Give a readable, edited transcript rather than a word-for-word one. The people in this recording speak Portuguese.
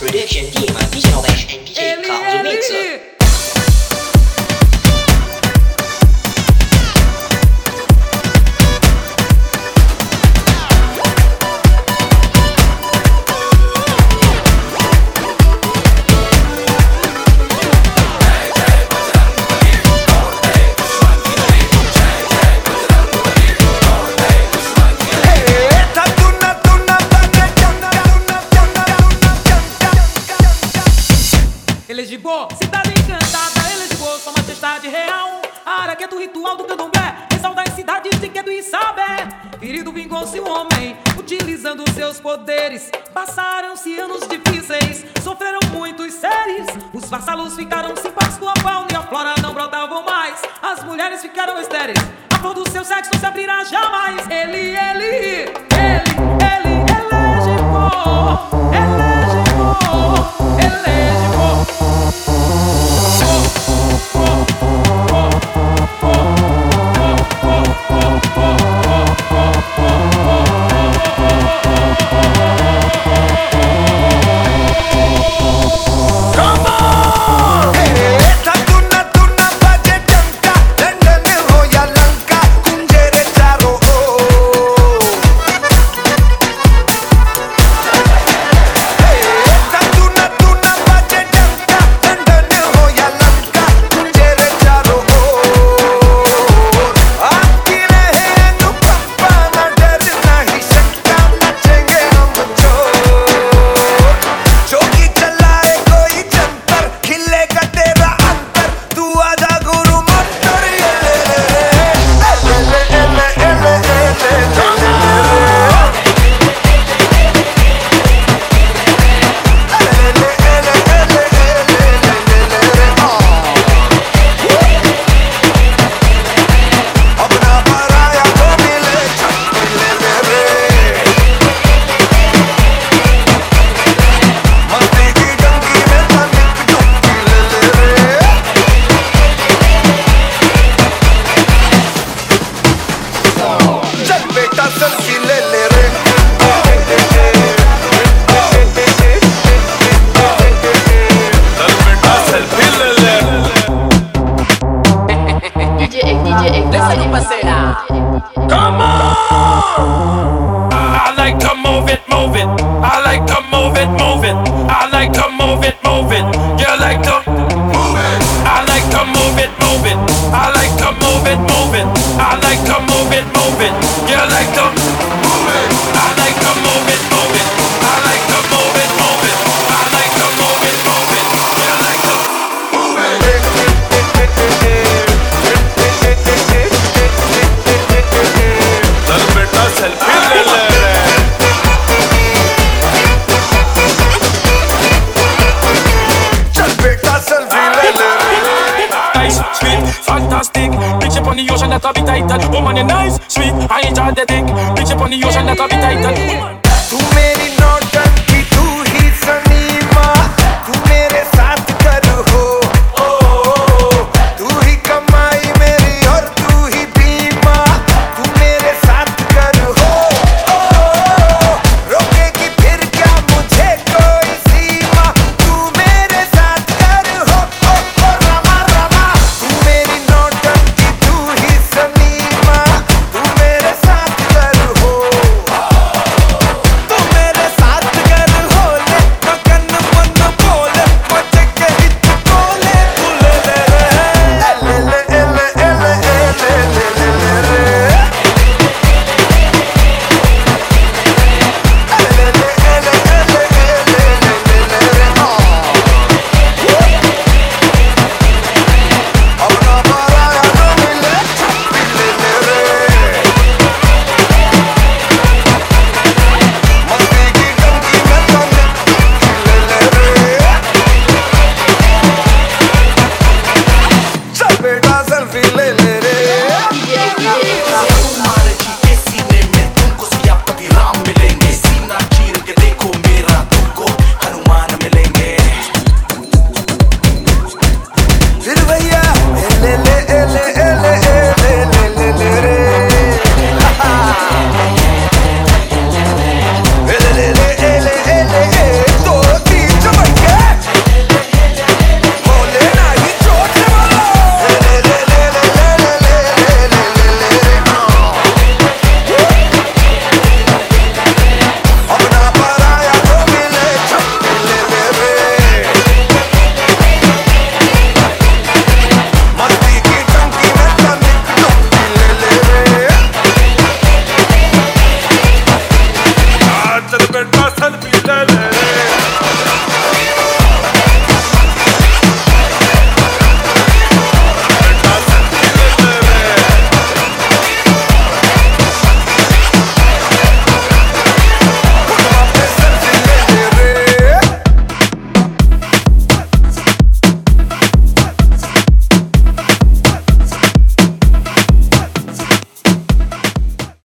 Production team of DJ Novesh and DJ Carlos Mixer. Ele de boa, cidade encantada, ele de boa, só uma tempestade real. Araqueta, o ritual do candomblé, ressalta as cidades de quedo e saber. Ferido vingou-se o homem, utilizando seus poderes. Passaram-se anos difíceis, sofreram muitos seres. Os vassalos ficaram sem paz com a fauna e a flora não brotavam mais. As mulheres ficaram estéreis, a flor do seu sexo não se abrirá jamais. Come on! I like to move it, move it. I like to move it, move it. I like to move it, move it. You like to move it. I like to move it, move it. I like to move it, move it. I like to move it, move it. You like to move it. I like to move it, move it. I like to move it, move it. I like to move it, move it. You like to move it. Fantastic, bitch up on the ocean, that'll be tight. Woman, you're nice, sweet, I enjoy the dick. Bitch up on the ocean, that'll be tight. Woman, too many.